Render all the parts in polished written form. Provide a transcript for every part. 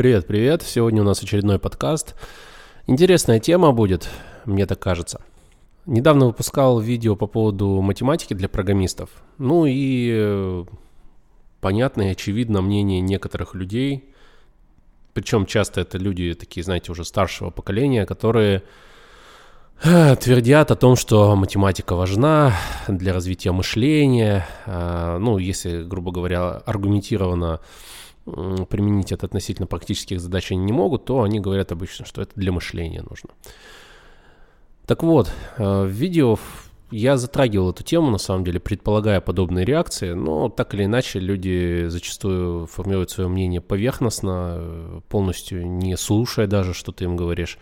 Привет-привет, сегодня у нас очередной подкаст. Интересная тема будет, мне так кажется. Недавно выпускал видео по поводу математики для программистов. Ну и понятно и очевидно мнение некоторых людей. Причем часто это люди такие, знаете, уже старшего поколения, которые твердят о том, что математика важна для развития мышления. Ну, если, грубо говоря, аргументированно применить это относительно практических задач они не могут, то они говорят обычно, что это для мышления нужно. Так вот, в видео я затрагивал эту тему, на самом деле, предполагая подобные реакции, но так или иначе люди зачастую формируют свое мнение поверхностно, полностью не слушая даже, что ты им говоришь.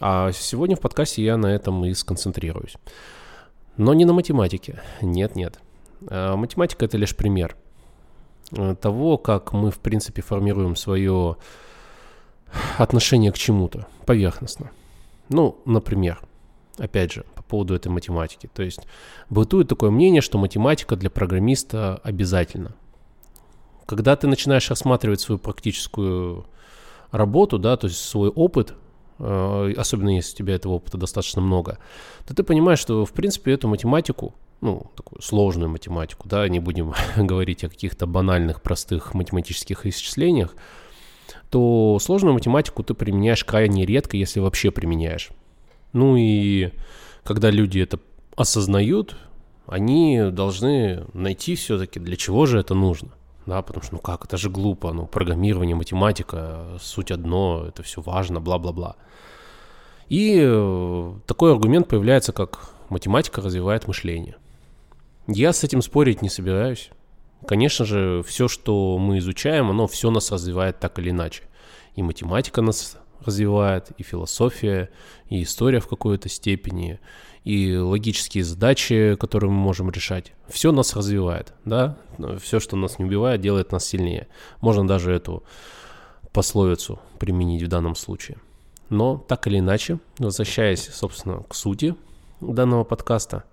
А сегодня в подкасте я на этом и сконцентрируюсь. Но не на математике. Нет. Математика – это лишь пример того, как мы, в принципе, формируем свое отношение к чему-то поверхностно. Ну, например, опять же, по поводу этой математики. То есть бытует такое мнение, что математика для программиста обязательна. Когда ты начинаешь рассматривать свою практическую работу, да, то есть свой опыт, особенно если у тебя этого опыта достаточно много, то ты понимаешь, что, в принципе, эту математику, ну, такую сложную математику, да, не будем говорить о каких-то банальных, простых математических исчислениях, то сложную математику ты применяешь крайне редко, если вообще применяешь. Ну и когда люди это осознают, они должны найти все-таки, для чего же это нужно, да, потому что, ну как, это же глупо, ну, программирование, математика, суть одно, это все важно, бла-бла-бла. И такой аргумент появляется, как математика развивает мышление. Я с этим спорить не собираюсь. Конечно же, все, что мы изучаем, оно все нас развивает так или иначе. И математика нас развивает, и философия, и история в какой-то степени, и логические задачи, которые мы можем решать. Все нас развивает, да? Все, что нас не убивает, делает нас сильнее. Можно даже эту пословицу применить в данном случае. Но так или иначе, возвращаясь, собственно, к сути данного подкаста,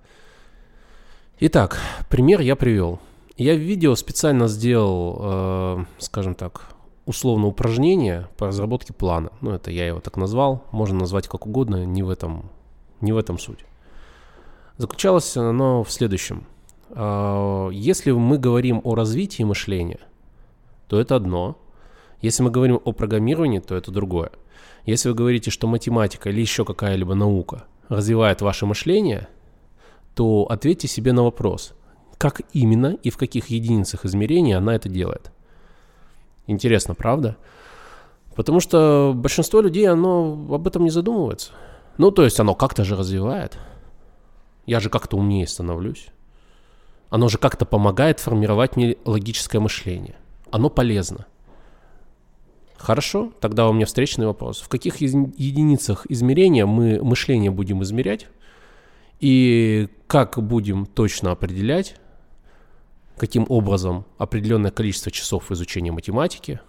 итак, пример я привел. Я в видео специально сделал, скажем так, условно упражнение по разработке плана. Ну, это я его так назвал. Можно назвать как угодно, не в этом суть. Заключалось оно в следующем. Если мы говорим о развитии мышления, то это одно. Если мы говорим о программировании, то это другое. Если вы говорите, что математика или еще какая-либо наука развивает ваше мышление, то ответьте себе на вопрос, как именно и в каких единицах измерения она это делает. Интересно, правда? Потому что большинство людей, оно об этом не задумывается. Ну, то есть оно как-то же развивает. Я же как-то умнее становлюсь. Оно же как-то помогает формировать мне логическое мышление. Оно полезно. Хорошо, тогда у меня встречный вопрос. В каких единицах измерения мы мышление будем измерять? И как будем точно определять, каким образом определенное количество часов изучения математики,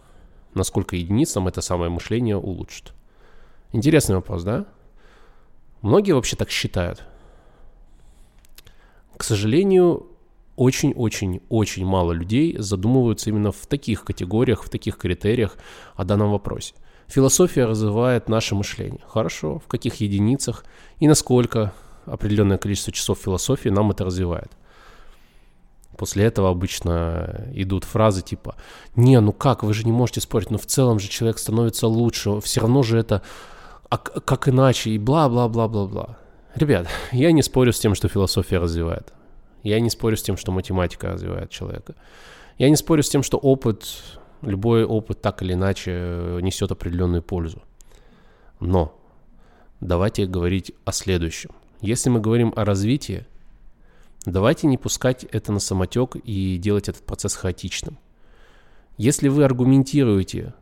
насколько единицам это самое мышление улучшит? Интересный вопрос, да? Многие вообще так считают. К сожалению, очень-очень-очень мало людей задумываются именно в таких категориях, в таких критериях о данном вопросе. Философия развивает наше мышление. Хорошо, в каких единицах и насколько определенное количество часов философии нам это развивает. После этого обычно идут фразы типа «Не, ну как, вы же не можете спорить, но в целом же человек становится лучше, все равно же это, а как иначе?» и бла-бла-бла-бла-бла. Ребят, я не спорю с тем, что философия развивает. Я не спорю с тем, что математика развивает человека. Я не спорю с тем, что опыт, любой опыт так или иначе несет определенную пользу. Но давайте говорить о следующем. Если мы говорим о развитии, давайте не пускать это на самотек и делать этот процесс хаотичным. Если вы аргументируете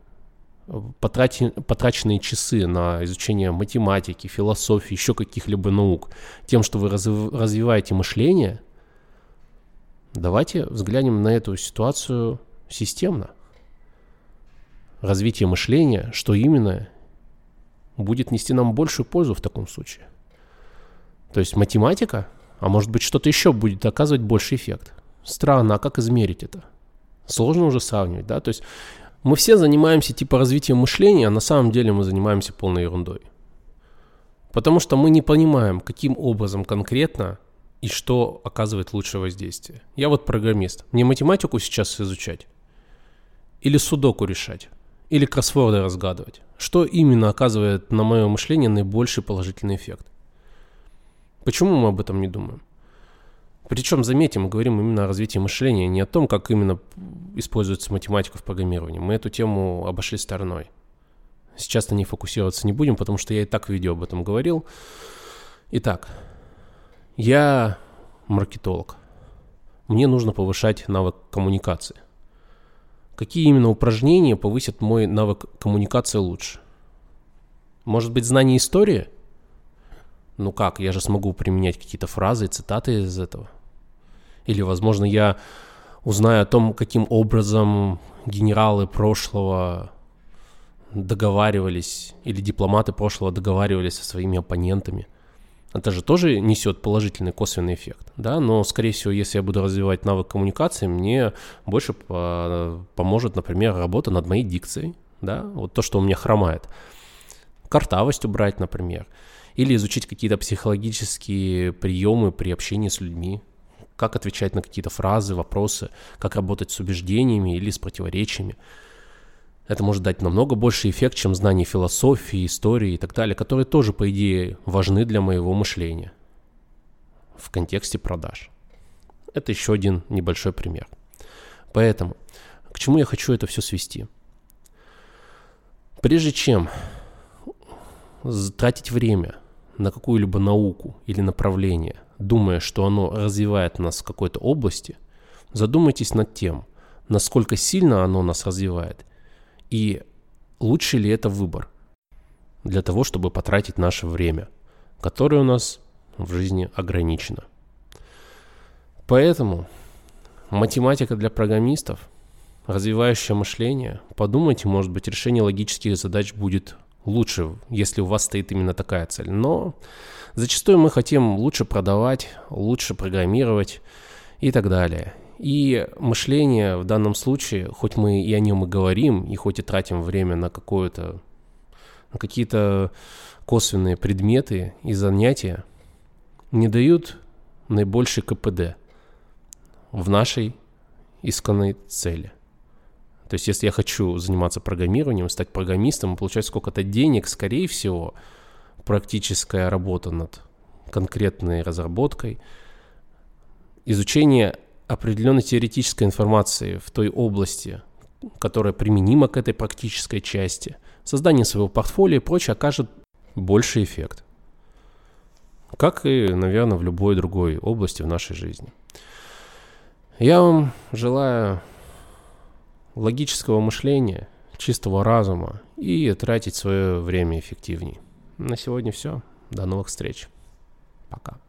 потраченные часы на изучение математики, философии, еще каких-либо наук тем, что вы развиваете мышление, давайте взглянем на эту ситуацию системно. Развитие мышления, что именно, будет нести нам большую пользу в таком случае. То есть математика, а может быть что-то еще будет оказывать больший эффект. Странно, а как измерить это? Сложно уже сравнивать, да? То есть Мы все занимаемся типа развитием мышления, а на самом деле мы занимаемся полной ерундой. Потому что мы не понимаем, каким образом конкретно и что оказывает лучшее воздействие. Я вот программист. Мне математику сейчас изучать? Или судоку решать? Или кроссворды разгадывать? Что именно оказывает на мое мышление наибольший положительный эффект? Почему мы об этом не думаем? Причем, заметьте, мы говорим именно о развитии мышления, не о том, как именно используется математика в программировании. Мы эту тему обошли стороной. Сейчас на ней фокусироваться не будем, потому что я и так в видео об этом говорил. Итак, я маркетолог. Мне нужно повышать навык коммуникации. Какие именно упражнения повысят мой навык коммуникации лучше? Может быть, знание истории? Ну как, я же смогу применять какие-то фразы и цитаты из этого. Или, возможно, я узнаю о том, каким образом генералы прошлого договаривались, или дипломаты прошлого договаривались со своими оппонентами. Это же тоже несет положительный косвенный эффект, да? Но, скорее всего, если я буду развивать навык коммуникации, мне больше поможет, например, работа над моей дикцией, да? Вот то, что у меня хромает. Картавость убрать, например. Или изучить какие-то психологические приемы при общении с людьми. Как отвечать на какие-то фразы, вопросы, как работать с убеждениями или с противоречиями. Это может дать намного больше эффект, чем знание философии, истории и так далее, которые тоже, по идее, важны для моего мышления в контексте продаж. Это еще один небольшой пример. Поэтому, к чему я хочу это все свести? Прежде чем тратить время на какую-либо науку или направление, думая, что оно развивает нас в какой-то области, задумайтесь над тем, насколько сильно оно нас развивает, и лучше ли это выбор для того, чтобы потратить наше время, которое у нас в жизни ограничено. Поэтому математика для программистов, развивающее мышление, подумайте, может быть, решение логических задач будет лучше, если у вас стоит именно такая цель. Но зачастую мы хотим лучше продавать, лучше программировать и так далее. И мышление в данном случае, хоть мы и о нем и говорим, и хоть и тратим время на какие-то косвенные предметы и занятия, не дают наибольший КПД в нашей исканной цели. То есть, если я хочу заниматься программированием, стать программистом и получать сколько-то денег, скорее всего, практическая работа над конкретной разработкой, изучение определенной теоретической информации в той области, которая применима к этой практической части, создание своего портфолио и прочее окажет больший эффект. Как и, наверное, в любой другой области в нашей жизни. Я вам желаю логического мышления, чистого разума и тратить свое время эффективнее. На сегодня все. До новых встреч. Пока.